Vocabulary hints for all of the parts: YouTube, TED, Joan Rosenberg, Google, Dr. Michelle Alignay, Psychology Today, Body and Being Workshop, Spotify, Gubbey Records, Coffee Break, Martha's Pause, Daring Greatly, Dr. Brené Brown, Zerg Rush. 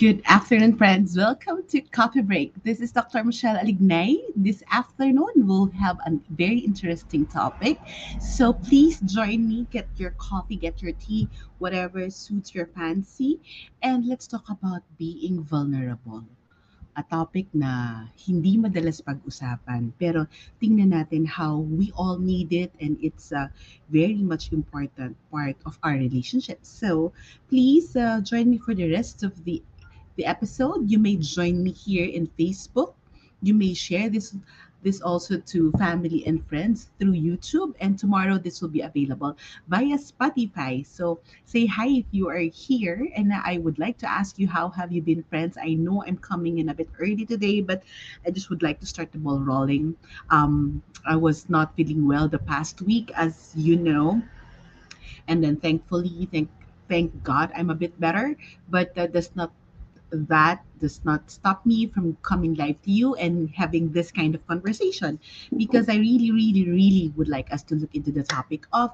Good afternoon, friends. Welcome to Coffee Break. This is Dr. Michelle Alignay. This afternoon, we'll have a very interesting topic. So please join me, get your coffee, get your tea, whatever suits your fancy. And let's talk about being vulnerable. A topic na hindi madalas pag-usapan. Pero tingnan natin how we all need it and it's a very much important part of our relationship. So please join me for the rest of the episode. You may join me here in Facebook. You may share this also to family and friends through YouTube, and tomorrow this will be available via Spotify. So say hi if you are here, and I would like to ask you, how have you been, friends? I know I'm coming in a bit early today, but I just would like to start the ball rolling. I was not feeling well the past week, as you know, and then thankfully, thank God, I'm a bit better, but that does not stop me from coming live to you and having this kind of conversation, because I really would like us to look into the topic of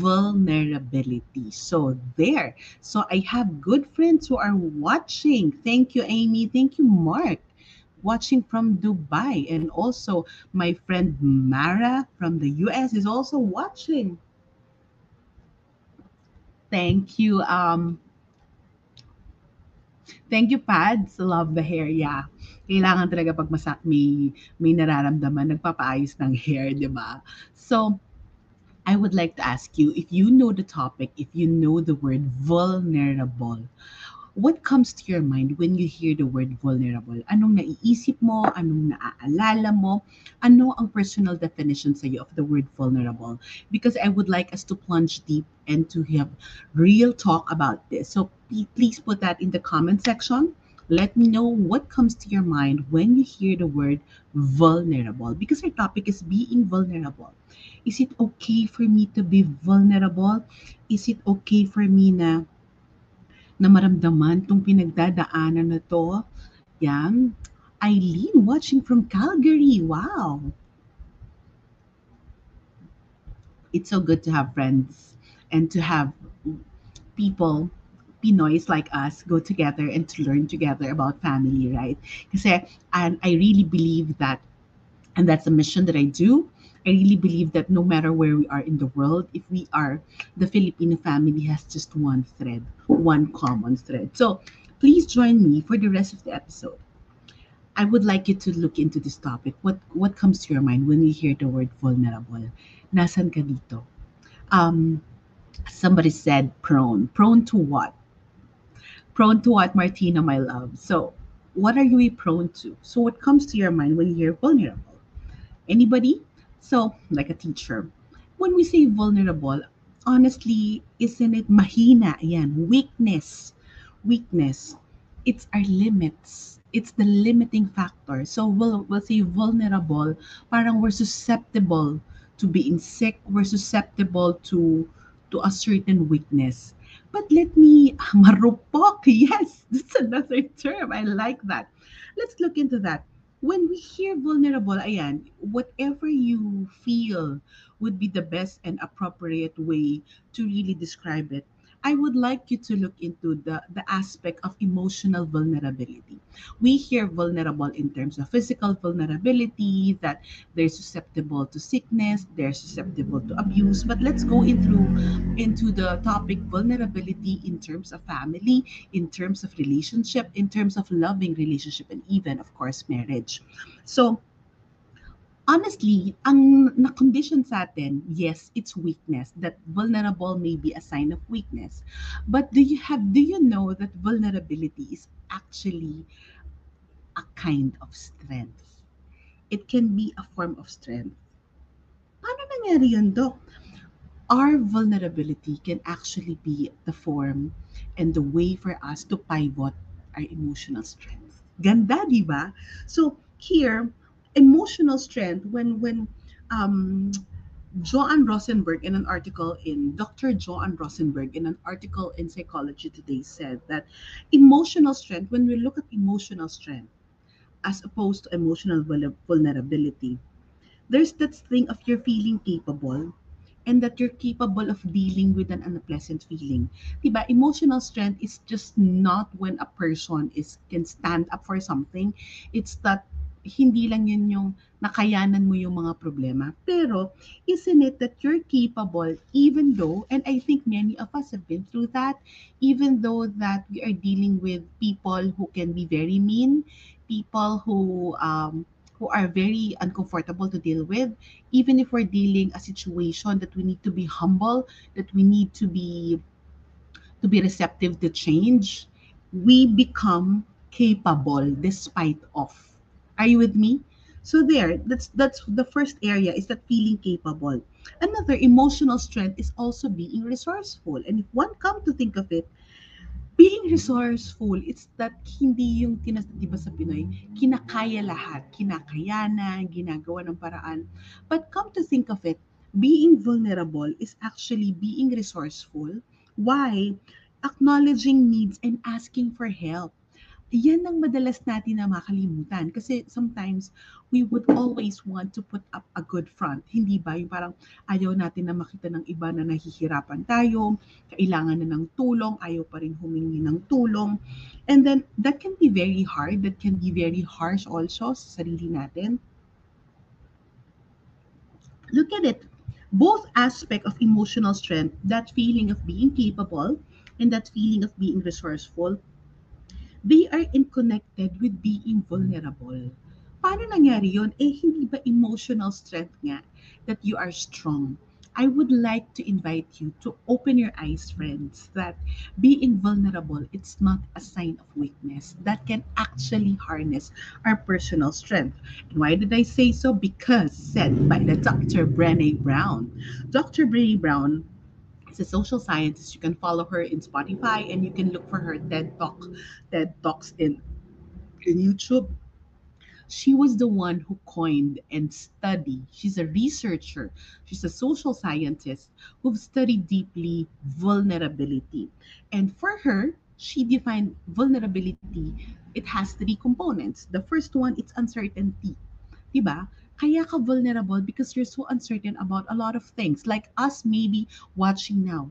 vulnerability. So I have good friends who are watching. Thank you, Amy. Thank you, Mark, watching from Dubai. And also my friend Mara from the US is also watching. Thank you. Thank you, Pads. Love the hair. Yeah. Kailangan talaga pag may nararamdaman, nagpapaayos ng hair, di ba? So, I would like to ask you, if you know the topic, if you know the word vulnerable, what comes to your mind when you hear the word vulnerable? Anong naiisip mo? Anong naaalala mo? Ano ang personal definition sa'yo of the word vulnerable? Because I would like us to plunge deep and to have real talk about this. So please put that in the comment section. Let me know what comes to your mind when you hear the word vulnerable, because our topic is being vulnerable. Is it okay for me to be vulnerable? Is it okay for me na maramdaman tong pinagdadaanan na to? Yan. Eileen watching from Calgary. Wow. It's so good to have friends and to have people, Pinoys like us, go together and to learn together about family, right? Kasi I really believe that, and that's a mission that I do. I really believe that no matter where we are in the world, if we are, the Filipino family has just one thread, one common thread. So please join me for the rest of the episode. I would like you to look into this topic. What comes to your mind when you hear the word vulnerable? Nasaan ka dito? Somebody said prone. Prone to what? Prone to what, Martina, my love? So what are you prone to? So what comes to your mind when you hear vulnerable? Anybody? So, like a teacher, when we say vulnerable, honestly, isn't it mahina? Ayan, weakness. Weakness. It's our limits. It's the limiting factor. So we'll say vulnerable, parang we're susceptible to being sick. We're susceptible to a certain weakness. But let me, marupok. Yes, that's another term. I like that. Let's look into that. When we hear vulnerable, ayan, whatever you feel would be the best and appropriate way to really describe it, I would like you to look into the aspect of emotional vulnerability. We hear vulnerable in terms of physical vulnerability, that they're susceptible to sickness, they're susceptible to abuse. But let's go into the topic vulnerability in terms of family, in terms of relationship, in terms of loving relationship, and even, of course, marriage. So, honestly, ang na-condition sa atin, yes, it's weakness. That vulnerable may be a sign of weakness. But do you know that vulnerability is actually a kind of strength? It can be a form of strength. Paano nangyari yun, Doc? Our vulnerability can actually be the form and the way for us to pivot our emotional strength. Ganda, di ba? So, here, emotional strength, when Joan Rosenberg in an article in Psychology Today said that emotional strength, when we look at emotional strength as opposed to emotional vulnerability, there's that thing of you're feeling capable, and that you're capable of dealing with an unpleasant feeling. Diba? Emotional strength is just not when a person can stand up for something. It's that hindi lang yun yung nakayanan mo yung mga problema. Pero isn't it that you're capable, even though, and I think many of us have been through that, even though that we are dealing with people who can be very mean, people who are very uncomfortable to deal with, even if we're dealing a situation that we need to be humble, that we need to be receptive to change, we become capable despite of. Are you with me? So there, that's the first area, is that feeling capable. Another emotional strength is also being resourceful. And if one comes to think of it, being resourceful, it's that hindi yung diba sa Pinoy, kinakaya lahat, kinakayanan, ginagawa ng paraan. But come to think of it, being vulnerable is actually being resourceful. Why? Acknowledging needs and asking for help. Yan ang madalas natin na makalimutan. Kasi sometimes, we would always want to put up a good front. Hindi ba? Yung parang ayaw natin na makita ng iba na nahihirapan tayo, kailangan na ng tulong, ayaw pa rin humingi ng tulong. And then, that can be very hard. That can be very harsh also sa sarili natin. Look at it. Both aspect of emotional strength, that feeling of being capable and that feeling of being resourceful, they are connected with being vulnerable. Paano nangyari yun? Eh, hindi ba emotional strength nga that you are strong? I would like to invite you to open your eyes, friends, that being vulnerable, it's not a sign of weakness. That can actually harness our personal strength. And why did I say so? Because said by the Dr. Brené Brown. Dr. Brené Brown, a social scientist. You can follow her in Spotify and you can look for her TED Talks in YouTube. She was the one who coined and studied. She's a researcher. She's a social scientist who've studied deeply vulnerability. And for her, she defined vulnerability. It has three components. The first one, it's uncertainty. Diba? Kaya ka vulnerable because you're so uncertain about a lot of things. Like us maybe watching now.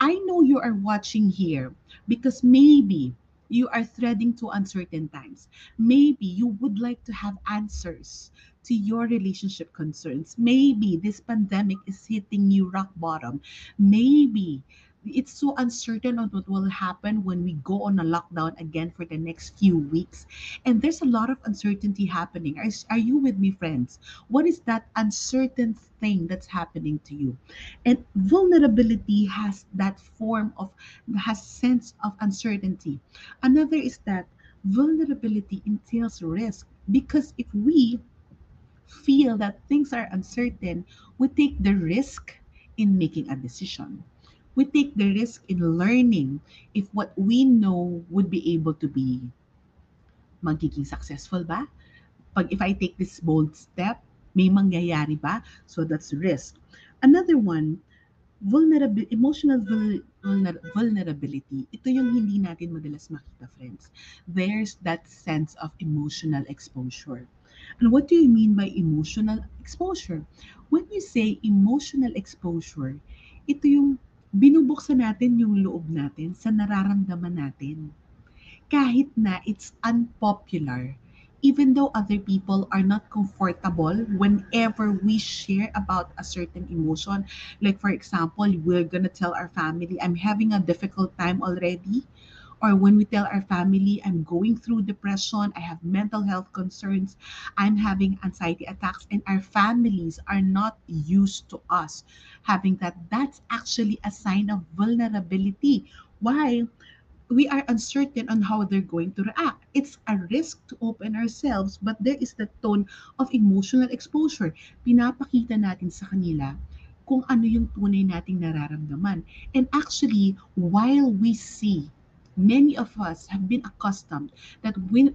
I know you are watching here because maybe you are threading to uncertain times. Maybe you would like to have answers to your relationship concerns. Maybe this pandemic is hitting you rock bottom. Maybe it's so uncertain on what will happen when we go on a lockdown again for the next few weeks. And there's a lot of uncertainty happening. Are you with me, friends? What is that uncertain thing that's happening to you? And vulnerability has that form of, has sense of uncertainty. Another is that vulnerability entails risk, because if we feel that things are uncertain, we take the risk in making a decision. We take the risk in learning if what we know would be able to be magiging successful ba? If I take this bold step, may mangyayari ba? So that's risk. Another one, vulnerability. Ito yung hindi natin madalas makita, friends. There's that sense of emotional exposure. And what do you mean by emotional exposure? When you say emotional exposure, ito yung binubuksan natin yung loob natin sa nararamdaman natin. Kahit na it's unpopular, even though other people are not comfortable whenever we share about a certain emotion. Like for example, we're gonna tell our family, I'm having a difficult time already. Or when we tell our family, I'm going through depression, I have mental health concerns, I'm having anxiety attacks, and our families are not used to us having that. That's actually a sign of vulnerability. Why? We are uncertain on how they're going to react. It's a risk to open ourselves, but there is the tone of emotional exposure. Pinapakita natin sa kanila kung ano yung tunay nating nararamdaman. And actually, while we see, many of us have been accustomed that when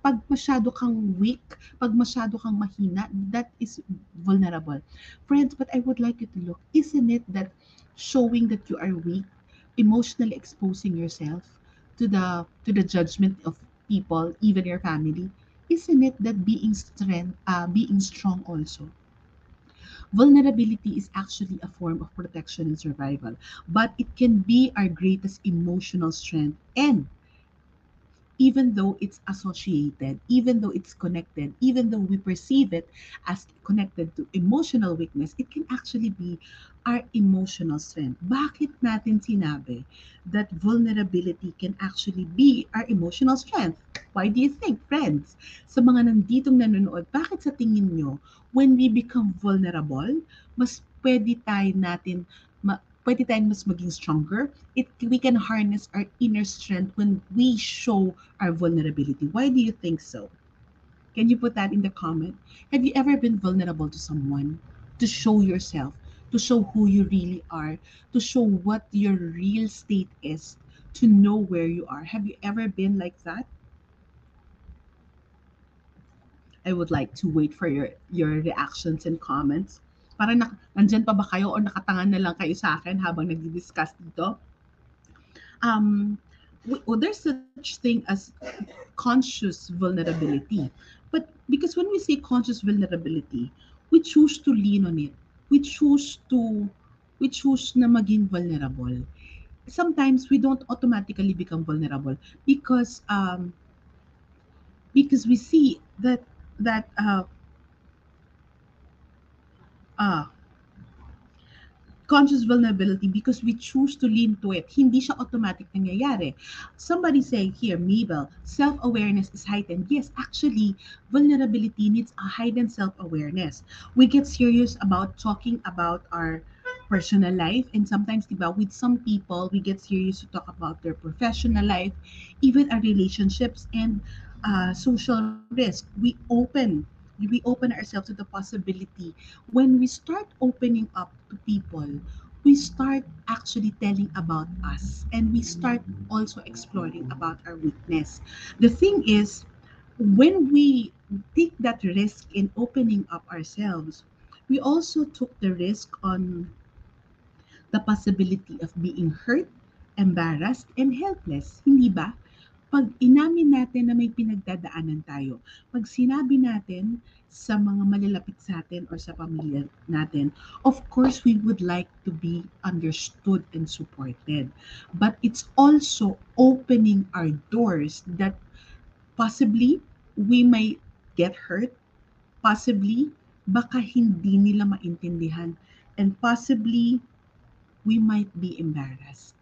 pag masyado kang weak, pag masyado kang mahina, that is vulnerable. Friends, but I would like you to look, isn't it that showing that you are weak, emotionally exposing yourself to the judgment of people, even your family, isn't it that being strong also? vulnerability is actually a form of protection and survival, but it can be our greatest emotional strength. And even though it's associated, even though it's connected, even though we perceive it as connected to emotional weakness, it can actually be our emotional strength. Bakit natin sinabi that vulnerability can actually be our emotional strength? Why do you think, friends? Sa mga nanditong nanonood, bakit sa tingin nyo, when we become vulnerable, mas pwede tayong mas maging stronger? We can harness our inner strength when we show our vulnerability. Why do you think so? Can you put that in the comment? Have you ever been vulnerable to someone? To show yourself, to show who you really are, to show what your real state is, to know where you are. Have you ever been like that? I would like to wait for your reactions and comments. Para nandyan pa ba kayo o nakatangan na lang kayo sa akin habang nag-discuss dito? There's such thing as conscious vulnerability. But because when we say conscious vulnerability, we choose to lean on it. We choose na maging vulnerable. Sometimes we don't automatically become vulnerable because we see that conscious vulnerability, because we choose to lean to it. Hindi siya automatic nangyayari. Somebody saying here, Mabel, self-awareness is heightened. Yes, actually, vulnerability needs a heightened self-awareness. We get serious about talking about our personal life, and sometimes, diba, with some people, we get serious to talk about their professional life, even our relationships and social risk. We open ourselves to the possibility. When we start opening up to people, we start actually telling about us, and we start also exploring about our weakness. The thing is, when we take that risk in opening up ourselves, we also took the risk on the possibility of being hurt, embarrassed, and helpless. Hindi ba? Pag inamin natin na may pinagdadaanan tayo, pag sinabi natin sa mga malalapit sa atin or sa pamilya natin, of course, we would like to be understood and supported. But it's also opening our doors that possibly we might get hurt, possibly baka hindi nila maintindihan, and possibly we might be embarrassed.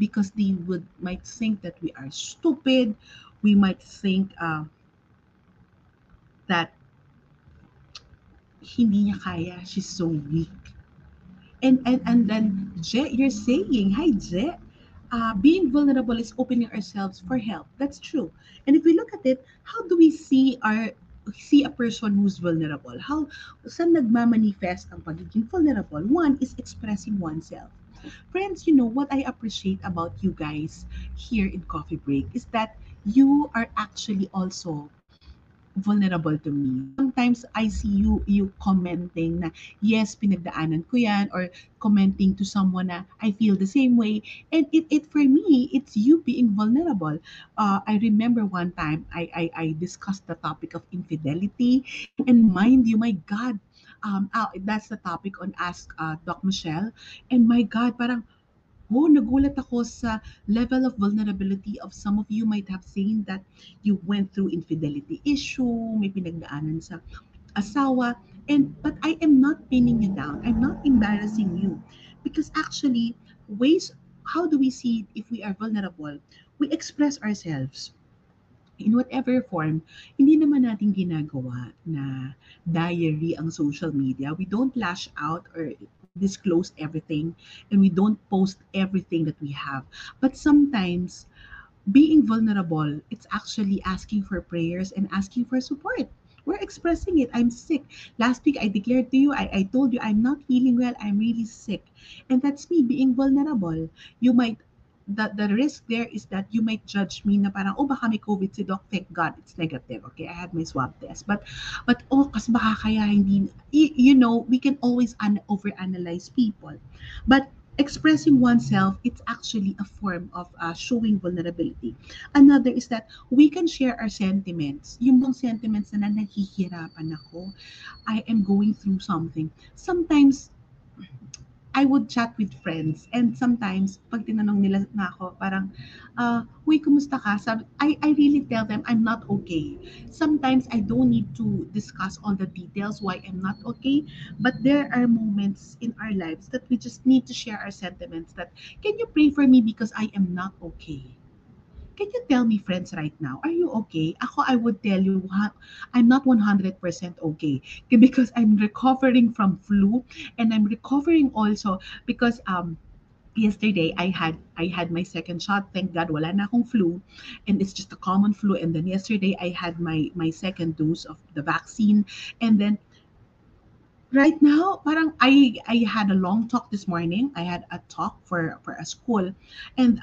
Because they might think that we are stupid, we might think that hindi niya kaya, she's so weak. And then Je, you're saying, hi Je, being vulnerable is opening ourselves for help. That's true. And if we look at it, how do we see a person who's vulnerable? How saan nagmamanifest ang pagiging vulnerable? One is expressing oneself. Friends, you know what I appreciate about you guys here in Coffee Break is that you are actually also vulnerable to me. Sometimes I see you commenting na, yes, pinagdaanan ko yan, or commenting to someone na, I feel the same way. And it for me, it's you being vulnerable. I remember one time I discussed the topic of infidelity, and mind you, my God, that's the topic on Ask Doc Michelle. And my God, parang, oh, nagulat ako sa level of vulnerability of some of you. Might have seen that you went through infidelity issue, may pinagdaanan sa asawa. But I am not pinning you down. I'm not embarrassing you. Because actually, how do we see it if we are vulnerable? We express ourselves. In whatever form, hindi naman natin ginagawa na diary ang social media. We don't lash out or disclose everything, and we don't post everything that we have. But sometimes, being vulnerable, it's actually asking for prayers and asking for support. We're expressing it. I'm sick. Last week, I declared to you, I told you, I'm not feeling well. I'm really sick. And that's me being vulnerable. You might The risk there is that you might judge me na parang, oh, baka may COVID si Doc, thank God, it's negative, okay, I had my swab test. But oh, kasi baka kaya hindi, you know, we can always overanalyze people. But expressing oneself, it's actually a form of showing vulnerability. Another is that we can share our sentiments. Yung bang sentiments na nahihirapan ako, I am going through something. Sometimes, I would chat with friends, and sometimes, pag tinanong nila na ako, parang, uy, kumusta ka? I really tell them I'm not okay. Sometimes, I don't need to discuss all the details why I'm not okay, but there are moments in our lives that we just need to share our sentiments that, can you pray for me because I am not okay? Can you tell me, friends, right now, are you okay? Ako, I would tell you, I'm not 100% okay because I'm recovering from flu, and I'm recovering also because yesterday I had my second shot. Thank God, wala na akong flu, and it's just a common flu. And then yesterday I had my second dose of the vaccine, and then right now, parang I had a long talk this morning. I had a talk for a school, and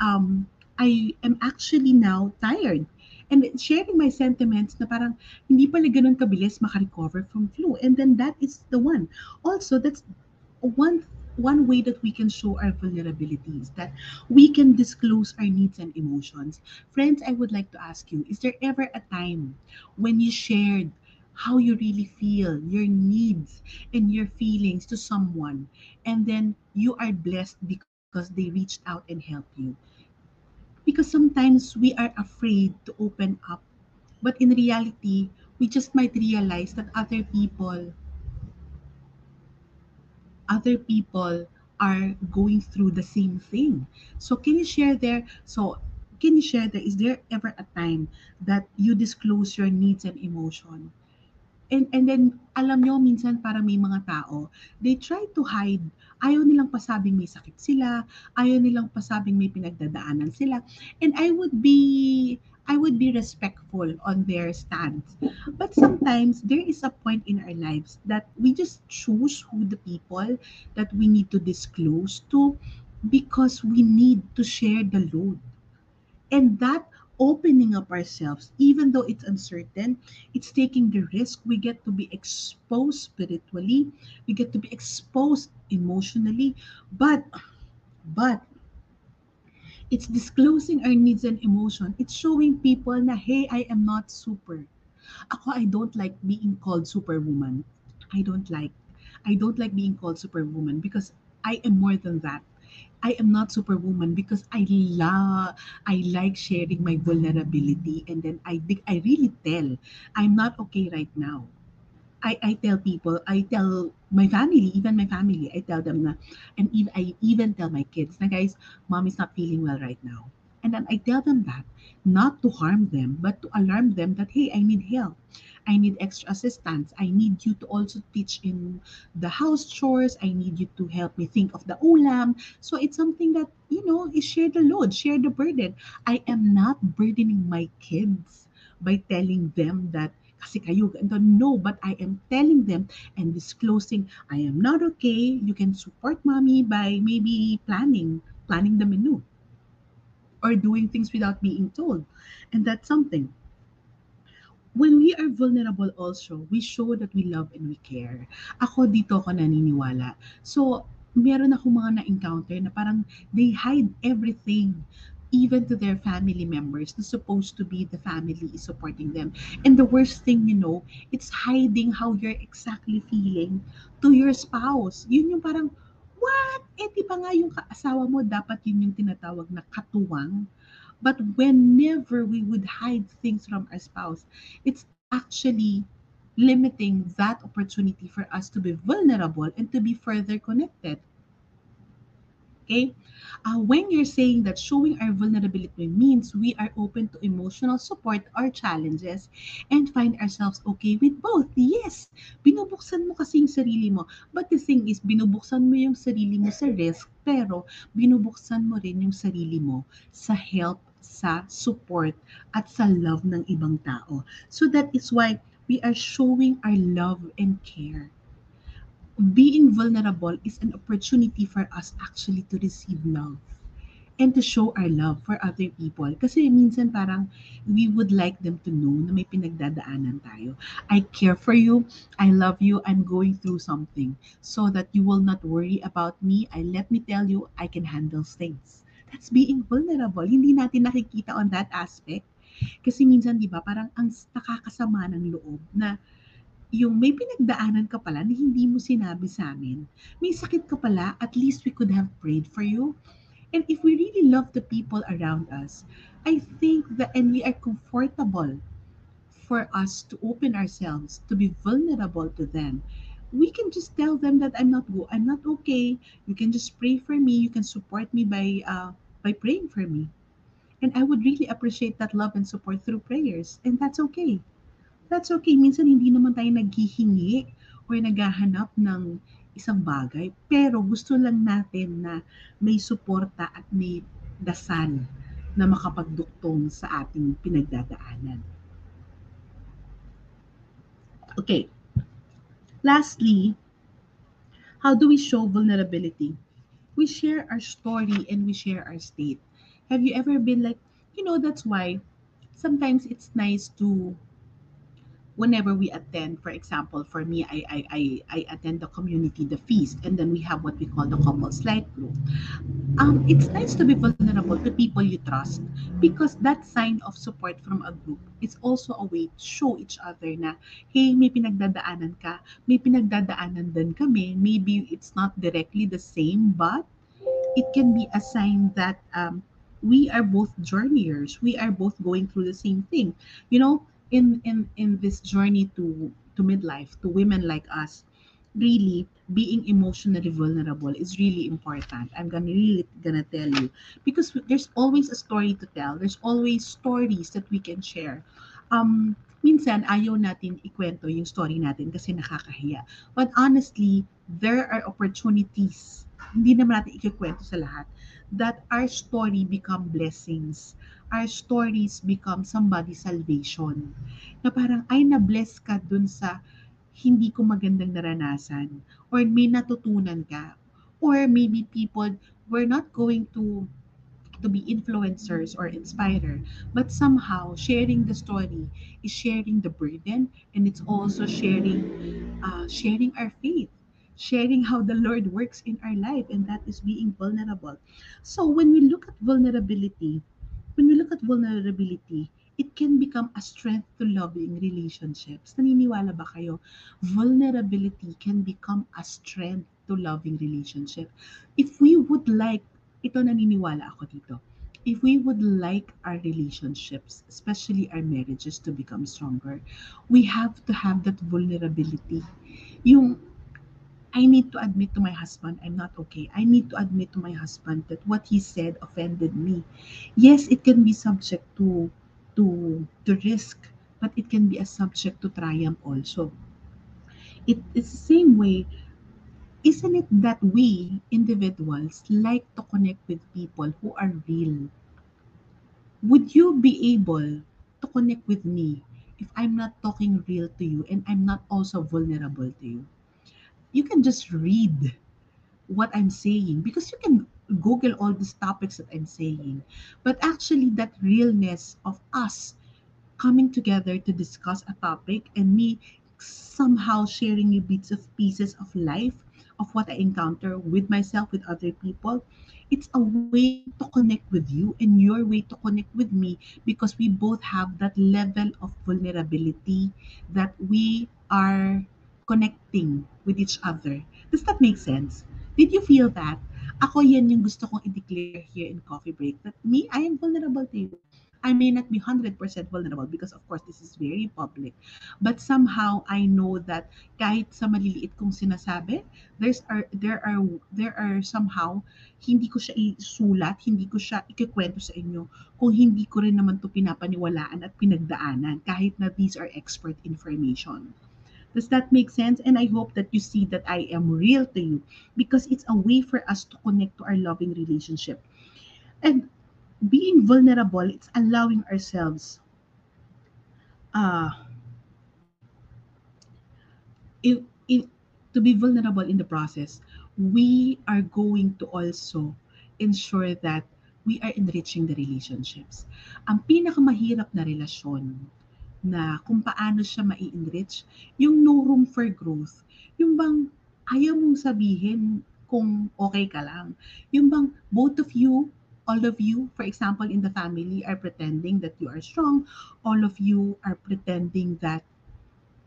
I am actually now tired. And sharing my sentiments na parang hindi pala ganun kabilis makarecover from flu. And then that is the one. Also, that's one way that we can show our vulnerabilities, that we can disclose our needs and emotions. Friends, I would like to ask you, is there ever a time when you shared how you really feel, your needs, and your feelings to someone, and then you are blessed because they reached out and helped you? Because sometimes we are afraid to open up. But in reality, we just might realize that other people are going through the same thing. So can you share there, is there ever a time that you disclose your needs and emotion? And then, alam nyo, minsan para may mga tao, they try to hide. Ayaw nilang pasabing may sakit sila. Ayaw nilang pasabing may pinagdadaanan sila. And I would be respectful on their stance. But sometimes, there is a point in our lives that we just choose who the people that we need to disclose to because we need to share the load. And that opening up ourselves, even though it's uncertain, it's taking the risk. We get to be exposed spiritually, we get to be exposed emotionally, but it's disclosing our needs and emotion. It's showing people na, hey, I am not super. Ako, I don't like being called superwoman. I don't like being called superwoman because I am more than that. I am not superwoman because I like sharing my vulnerability, and then I really tell I'm not okay right now. I tell people, I tell my family, I tell them na, and I even tell my kids, na guys, mom is not feeling well right now. And then I tell them that, not to harm them, but to alarm them that, hey, I need help. I need extra assistance. I need you to also teach in the house chores. I need you to help me think of the ulam. So it's something that, is share the load, share the burden. I am not burdening my kids by telling them that, kasi kayo, no, but I am telling them and disclosing, I am not okay. You can support mommy by maybe planning the menu, or doing things without being told. And that's something. When we are vulnerable also, we show that we love and we care. Ako, dito ako naniniwala. So, meron akong mga na-encounter na parang they hide everything, even to their family members. It's supposed to be the family is supporting them. And the worst thing, it's hiding how you're exactly feeling to your spouse. Yun yung parang, what? Di ba nga yung asawa mo, dapat yun yung tinatawag na katuwang. But whenever we would hide things from our spouse, it's actually limiting that opportunity for us to be vulnerable and to be further connected. Okay? When you're saying that showing our vulnerability means we are open to emotional support or challenges and find ourselves okay with both. Yes, binubuksan mo kasi yung sarili mo. But the thing is, binubuksan mo yung sarili mo sa risk, pero binubuksan mo rin yung sarili mo sa help, sa support, at sa love ng ibang tao. So that is why we are showing our love and care. Being vulnerable is an opportunity for us actually to receive love. and to show our love for other people. Kasi minsan parang we would like them to know na may pinagdadaanan tayo. I care for you. I love you. I'm going through something so that you will not worry about me. I let me tell you, I can handle things. That's being vulnerable. Hindi natin nakikita on that aspect. Kasi minsan, di ba, parang ang nakakasama ng loob na yung may pinagdaanan ka pala na hindi mo sinabi sa amin. May sakit ka pala, at least we could have prayed for you. And if we really love the people around us, I think that, and we are comfortable for us to open ourselves, to be vulnerable to them, we can just tell them that I'm not okay. You can just pray for me. You can support me by praying for me. And I would really appreciate that love and support through prayers. And that's okay. That's okay. Minsan hindi naman tayo naghihingi or naghahanap ng isang bagay, pero gusto lang natin na may suporta at may dasal na makapagduktong sa ating pinagdadaanan. Okay. Lastly, how do we show vulnerability? We share our story and we share our state. Have you ever been like, you know, that's why sometimes it's nice to, whenever we attend, for example, for me, I attend the community, the feast, and then we have what we call the couples life group. It's nice to be vulnerable to people you trust, because that sign of support from a group is also a way to show each other na, hey, may pinagdadaanan ka, may pinagdadaanan din kami. Maybe it's not directly the same, but it can be a sign that we are both journeyers. We are both going through the same thing. You know, in this journey to midlife, to women like us, really being emotionally vulnerable is really important. I'm really gonna tell you, because there's always a story to tell. There's always stories that we can share. Minsan ayaw natin ikwento yung story natin kasi nakakahiya. But honestly, there are opportunities. Hindi naman natin ikikwento sa lahat. That our story become blessings. Our stories become somebody's salvation. Na parang, ay, na-bless ka dun sa hindi ko magandang naranasan. Or may natutunan ka. Or maybe people were not going to be influencers or inspirer. But somehow, sharing the story is sharing the burden. And it's also sharing our faith. Sharing how the Lord works in our life, and that is being vulnerable. So when we look at vulnerability, it can become a strength to loving relationships. Naniniwala ba kayo? Vulnerability can become a strength to loving relationship. If we would like, ito naniniwala ako dito, if we would like our relationships, especially our marriages, to become stronger, we have to have that vulnerability. Yung I need to admit to my husband, I'm not okay. I need to admit to my husband that what he said offended me. Yes, it can be subject to risk, but it can be a subject to triumph also. It's the same way. Isn't it that we, individuals, like to connect with people who are real? Would you be able to connect with me if I'm not talking real to you and I'm not also vulnerable to you? You can just read what I'm saying, because you can Google all these topics that I'm saying. But actually, that realness of us coming together to discuss a topic and me somehow sharing you bits of pieces of life, of what I encounter with myself, with other people, it's a way to connect with you and your way to connect with me, because we both have that level of vulnerability that we are connecting with each other. Does that make sense? Did you feel that? Ako, yan yung gusto kong i-declare here in Coffee Break, that me, I am vulnerable to you. I may not be 100% vulnerable because, of course, this is very public. But somehow, I know that kahit sa maliliit kong sinasabi, there are somehow, hindi ko siya isulat, hindi ko siya ikikwento sa inyo, kung hindi ko rin naman ito pinapaniwalaan at pinagdaanan, kahit na these are expert information. Does that make sense? And I hope that you see that I am real to you, because it's a way for us to connect to our loving relationship. And being vulnerable, it's allowing ourselves, to be vulnerable in the process. We are going to also ensure that we are enriching the relationships. Ang pinakamahirap na relasyon na kung paano siya mai-enrich, yung no room for growth, yung bang ayaw mong sabihin kung okay ka lang, yung bang both of you, all of you, for example, in the family are pretending that you are strong, all of you are pretending that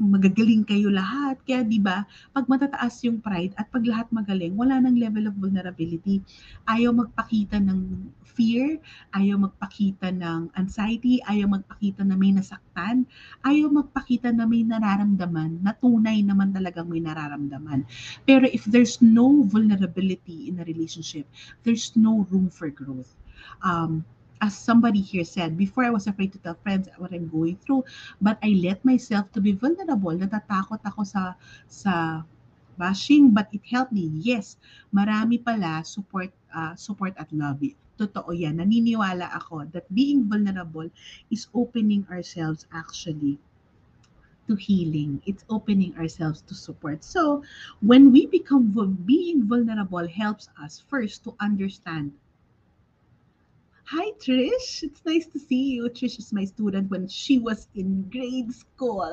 magagaling kayo lahat. Kaya di ba, pag matataas yung pride at pag lahat magaling, wala nang level of vulnerability. Ayaw magpakita ng fear, ayaw magpakita ng anxiety, ayaw magpakita na may nasaktan, ayaw magpakita na may nararamdaman, na tunay naman talagang may nararamdaman. Pero if there's no vulnerability in a relationship, there's no room for growth. As somebody here said, before I was afraid to tell friends what I'm going through, but I let myself to be vulnerable. Natatakot ako sa bashing, but it helped me. Yes, marami pala support at love. Totoo yan. Naniniwala ako that being vulnerable is opening ourselves actually to healing. It's opening ourselves to support. So when we become, being vulnerable helps us first to understand. Hi, Trish. It's nice to see you. Trish is my student when she was in grade school,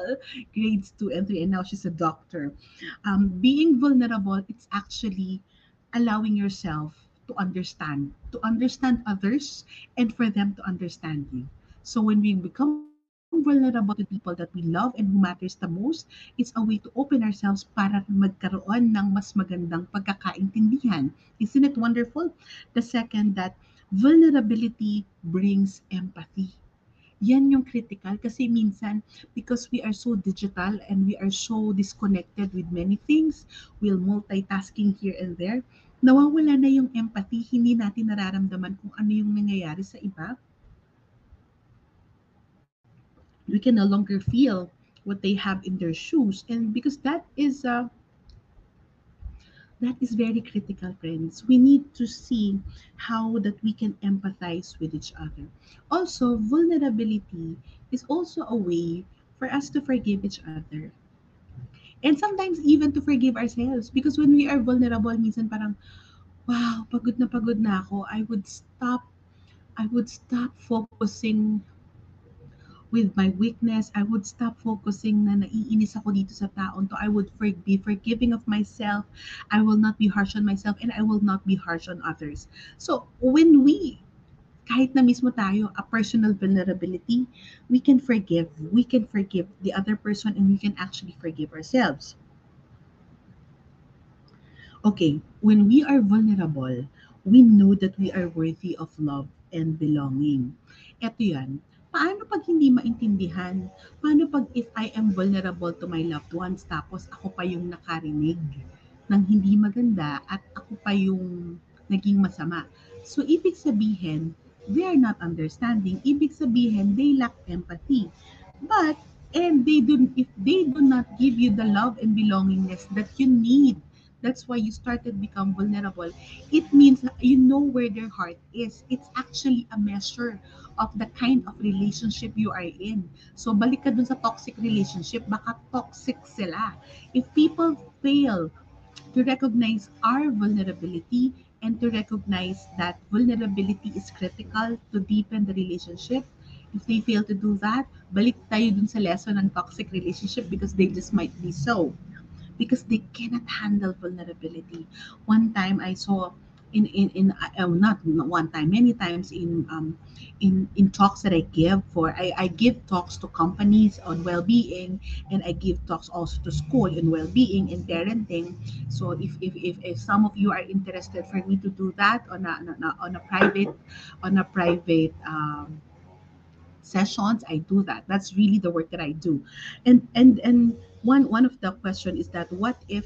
grades 2 and 3, and now she's a doctor. Being vulnerable, it's actually allowing yourself to understand others, and for them to understand you. So when we become vulnerable to people that we love and who matters the most, it's a way to open ourselves para magkaroon ng mas magandang pagkakaintindihan. Isn't it wonderful? The second, that vulnerability brings empathy. Yan yung critical kasi minsan, because we are so digital and we are so disconnected with many things, we'll multitasking here and there, nawawala na yung empathy, hindi natin nararamdaman kung ano yung nangyayari sa iba. We can no longer feel what they have in their shoes, and because that is very critical, friends. We need to see how that we can empathize with each other. Also, vulnerability is also a way for us to forgive each other. And sometimes even to forgive ourselves. Because when we are vulnerable, minsan parang, wow, pagod na ako. I would stop focusing with my weakness. I would stop focusing na naiinis ako dito sa taon to. I would be forgiving of myself. I will not be harsh on myself, and I will not be harsh on others. So when we, kahit na mismo tayo, a personal vulnerability, we can forgive. We can forgive the other person, and we can actually forgive ourselves. Okay, when we are vulnerable, we know that we are worthy of love and belonging. Ito yan. Paano pag hindi maintindihan? Paano pag if I am vulnerable to my loved ones, tapos ako pa yung nakarinig ng hindi maganda at ako pa yung naging masama? So, ibig sabihin, they are not understanding. Ibig sabihin, they lack empathy. But, and if they do not give you the love and belongingness that you need, that's why you started become vulnerable. It means you know where their heart is. It's actually a measure of the kind of relationship you are in. So balik ka dun sa toxic relationship, baka toxic sila. If people fail to recognize our vulnerability and to recognize that vulnerability is critical to deepen the relationship, if they fail to do that, balik tayo dun sa lesson ng toxic relationship because they just might be so. Because they cannot handle vulnerability. One time I saw many times in talks that I give for, I give talks to companies on well-being, and I give talks also to school in well-being and parenting. So if some of you are interested for me to do that on a private sessions, I do that. That's really the work that I do. And one of the questions is that, what if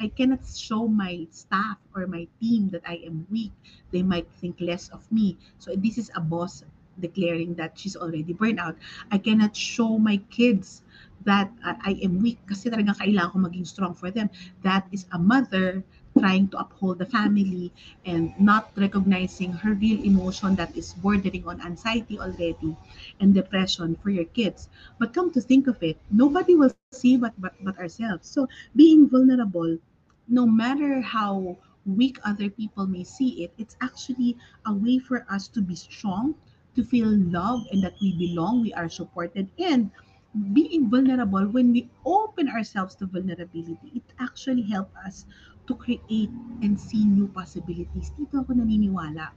I cannot show my staff or my team that I am weak? They might think less of me. So this is a boss declaring that she's already burned out. I cannot show my kids that I am weak kasi talagang kailangan ko maging strong for them. That is a mother trying to uphold the family and not recognizing her real emotion that is bordering on anxiety already and depression for your kids. But come to think of it, nobody will see but ourselves. So being vulnerable, no matter how weak other people may see it, it's actually a way for us to be strong, to feel loved and that we belong, we are supported. And being vulnerable, when we open ourselves to vulnerability, it actually helps us to create and see new possibilities. Dito ako naniniwala.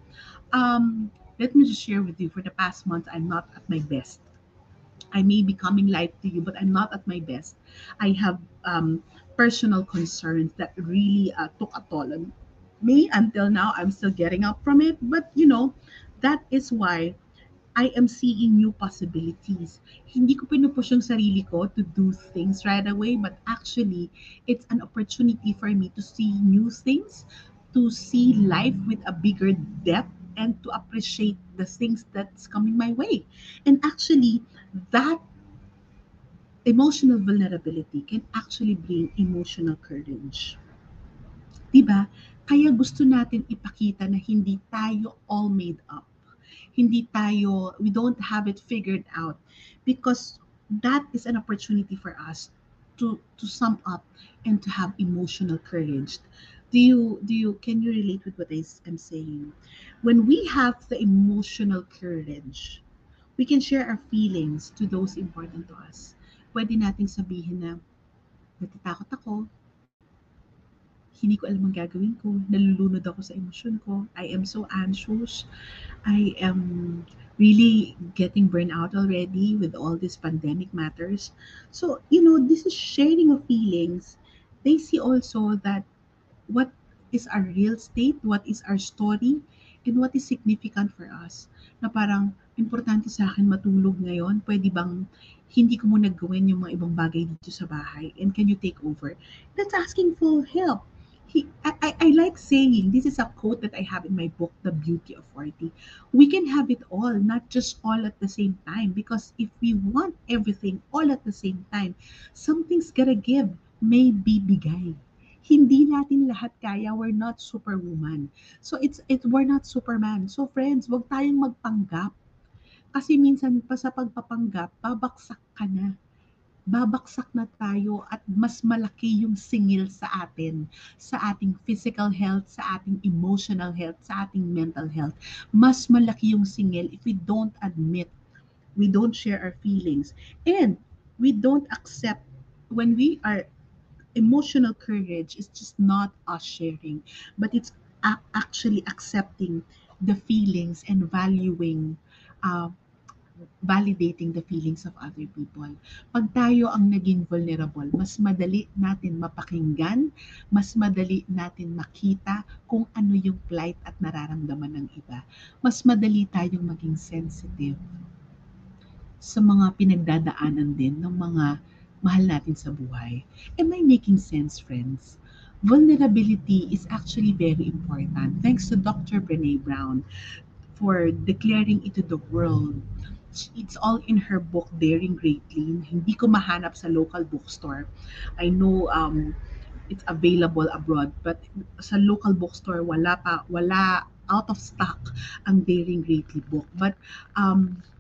Let me just share with you, for the past month, I'm not at my best. I may be coming live to you, but I'm not at my best. I have personal concerns that really took a toll on me. Until now, I'm still getting up from it. But, you know, that is why I am seeing new possibilities. Hindi ko pinupush yung sarili ko to do things right away, but actually, it's an opportunity for me to see new things, to see life with a bigger depth, and to appreciate the things that's coming my way. And actually, that emotional vulnerability can actually bring emotional courage. Diba? Kaya gusto natin ipakita na hindi tayo all made up. Hindi tayo, we don't have it figured out. Because that is an opportunity for us to sum up and to have emotional courage. Can you relate with what I'm saying? When we have the emotional courage, we can share our feelings to those important to us. Pwede nating sabihin na, natatakot ako, hindi ko alam ang gagawin ko, nalulunod ako sa emosyon ko, I am so anxious, I am really getting burned out already with all these pandemic matters. So, you know, this is sharing of feelings. They see also that what is our real state, what is our story, and what is significant for us. Na parang, importante sa akin matulog ngayon, pwede bang hindi ko muna gawin yung mga ibang bagay dito sa bahay, and can you take over? That's asking for help. I like saying, this is a quote that I have in my book, The Beauty of 40. We can have it all, not just all at the same time, because if we want everything all at the same time, something's gotta give, may be bigay. Hindi natin lahat kaya, we're not superwoman. So we're not Superman. So friends, wag tayong magpanggap. Kasi minsan pa sa pagpapanggap, babaksak ka na. Babaksak na tayo at mas malaki yung singil sa atin, sa ating physical health, sa ating emotional health, sa ating mental health. Mas malaki yung singil if we don't admit, we don't share our feelings, and we don't accept when we are. Emotional courage is just not us sharing, but it's actually accepting the feelings and valuing, validating the feelings of other people. Pag tayo ang naging vulnerable, mas madali natin mapakinggan, mas madali natin makita kung ano yung plight at nararamdaman ng iba. Mas madali tayong maging sensitive sa mga pinagdadaanan din ng mga mahal natin sa buhay. Am I making sense, friends? Vulnerability is actually very important. Thanks to Dr. Brené Brown for declaring it to the world. It's all in her book, Daring Greatly. Hindi ko mahanap sa local bookstore. I know it's available abroad, but sa local bookstore, wala out of stock ang Daring Greatly book. But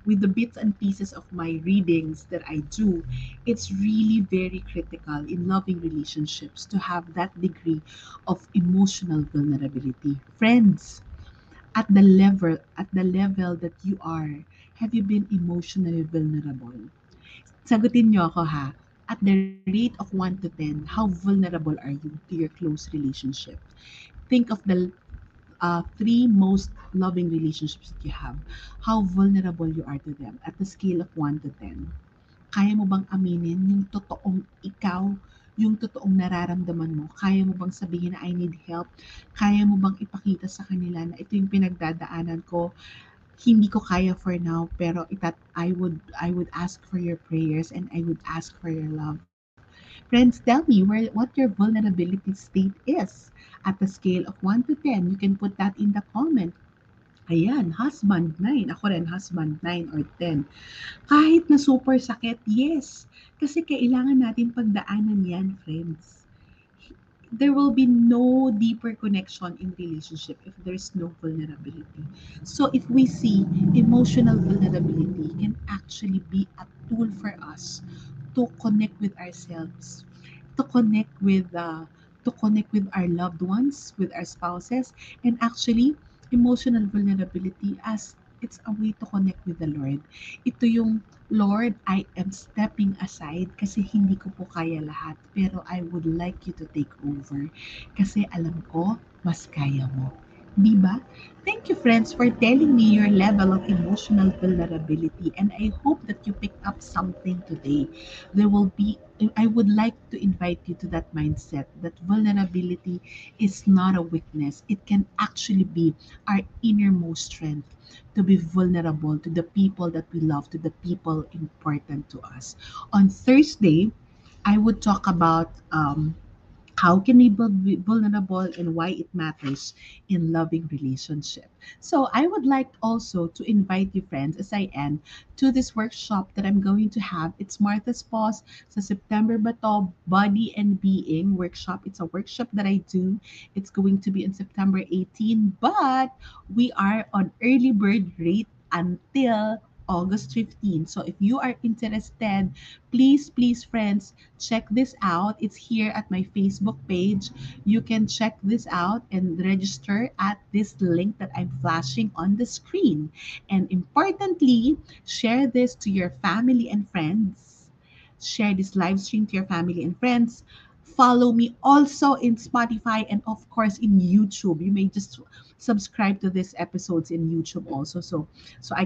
with the bits and pieces of my readings that I do, it's really very critical in loving relationships to have that degree of emotional vulnerability. Friends, at the level that you are, have you been emotionally vulnerable? Sagutin niyo ako ha. At the rate of 1 to 10, how vulnerable are you to your close relationship? Think of the 3 most loving relationships that you have, how vulnerable you are to them at the scale of 1 to 10. Kaya mo bang aminin yung totoong ikaw, yung totoong nararamdaman mo? Kaya mo bang sabihin na I need help? Kaya mo bang ipakita sa kanila na ito yung pinagdadaanan ko? Hindi ko kaya for now, pero I would ask for your prayers and I would ask for your love. Friends, tell me what your vulnerability state is. At the scale of 1 to 10, you can put that in the comment. Ayan, husband, 9. Ako rin, husband, 9 or 10. Kahit na super sakit, yes. Kasi kailangan natin pagdaanan yan, friends. There will be no deeper connection in relationship if there's no vulnerability. So if we see emotional vulnerability can actually be a tool for us to connect with ourselves, to connect with to connect with our loved ones, with our spouses, and actually, emotional vulnerability as it's a way to connect with the Lord. Ito yung, Lord, I am stepping aside kasi hindi ko po kaya lahat, pero I would like you to take over kasi alam ko, mas kaya mo. Diba? Thank you, friends, for telling me your level of emotional vulnerability, and I hope that you picked up something today. I would like to invite you to that mindset that vulnerability is not a weakness. It can actually be our innermost strength to be vulnerable to the people that we love, to the people important to us. On Thursday, I would talk about how can we be vulnerable and why it matters in loving relationship. So I would like also to invite you, friends, as I end, to this workshop that I'm going to have. It's Martha's Pause sa September bato, Body and Being Workshop. It's a workshop that I do. It's going to be on September 18, but we are on early bird rate until August 15. So if you are interested, please, friends, check this out. It's here at my Facebook page. You can check this out and register at this link that I'm flashing on the screen. And importantly, share this to your family and friends. Share this live stream to your family and friends. Follow me also in Spotify and, of course, in YouTube. You may just subscribe to these episodes in YouTube also, so we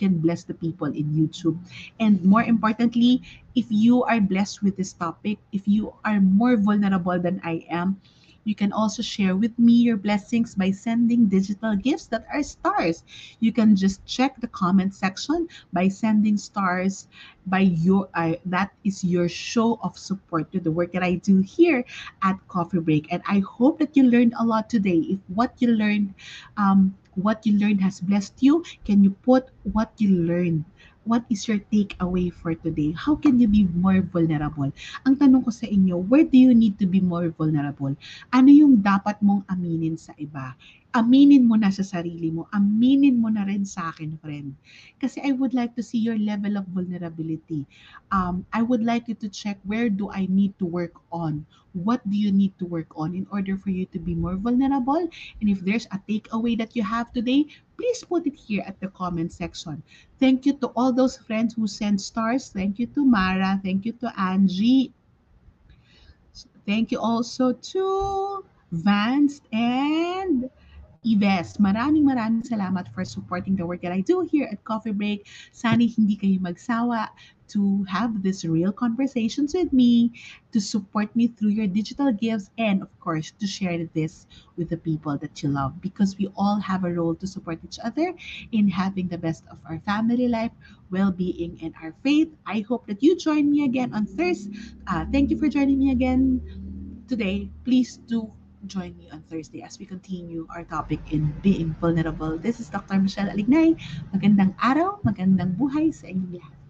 can bless the people in YouTube. And more importantly, if you are blessed with this topic, if you are more vulnerable than I am, you can also share with me your blessings by sending digital gifts that are stars. You can just check the comment section by sending stars. That is your show of support to the work that I do here at Coffee Break. And I hope that you learned a lot today. If what you learned has blessed you, can you put what you learned? What is your takeaway for today? How can you be more vulnerable? Ang tanong ko sa inyo, where do you need to be more vulnerable? Ano yung dapat mong aminin sa iba? Aminin mo na sa sarili mo. Aminin mo na rin sa akin, friend. Kasi I would like to see your level of vulnerability. I would like you to check, where do I need to work on? What do you need to work on in order for you to be more vulnerable? And if there's a takeaway that you have today, please put it here at the comment section. Thank you to all those friends who sent stars. Thank you to Mara. Thank you to Angie. Thank you also to Vance and Ives. Maraming salamat for supporting the work that I do here at Coffee Break. Sana hindi kayo magsawa to have these real conversations with me, to support me through your digital gifts, and of course, to share this with the people that you love, because we all have a role to support each other in having the best of our family life, well-being, and our faith. I hope that you join me again on Thursday. Thank you for joining me again today. Please do join me on Thursday as we continue our topic in being vulnerable. This is Dr. Michelle Alignay. Magandang araw, magandang buhay sa inyong lahat.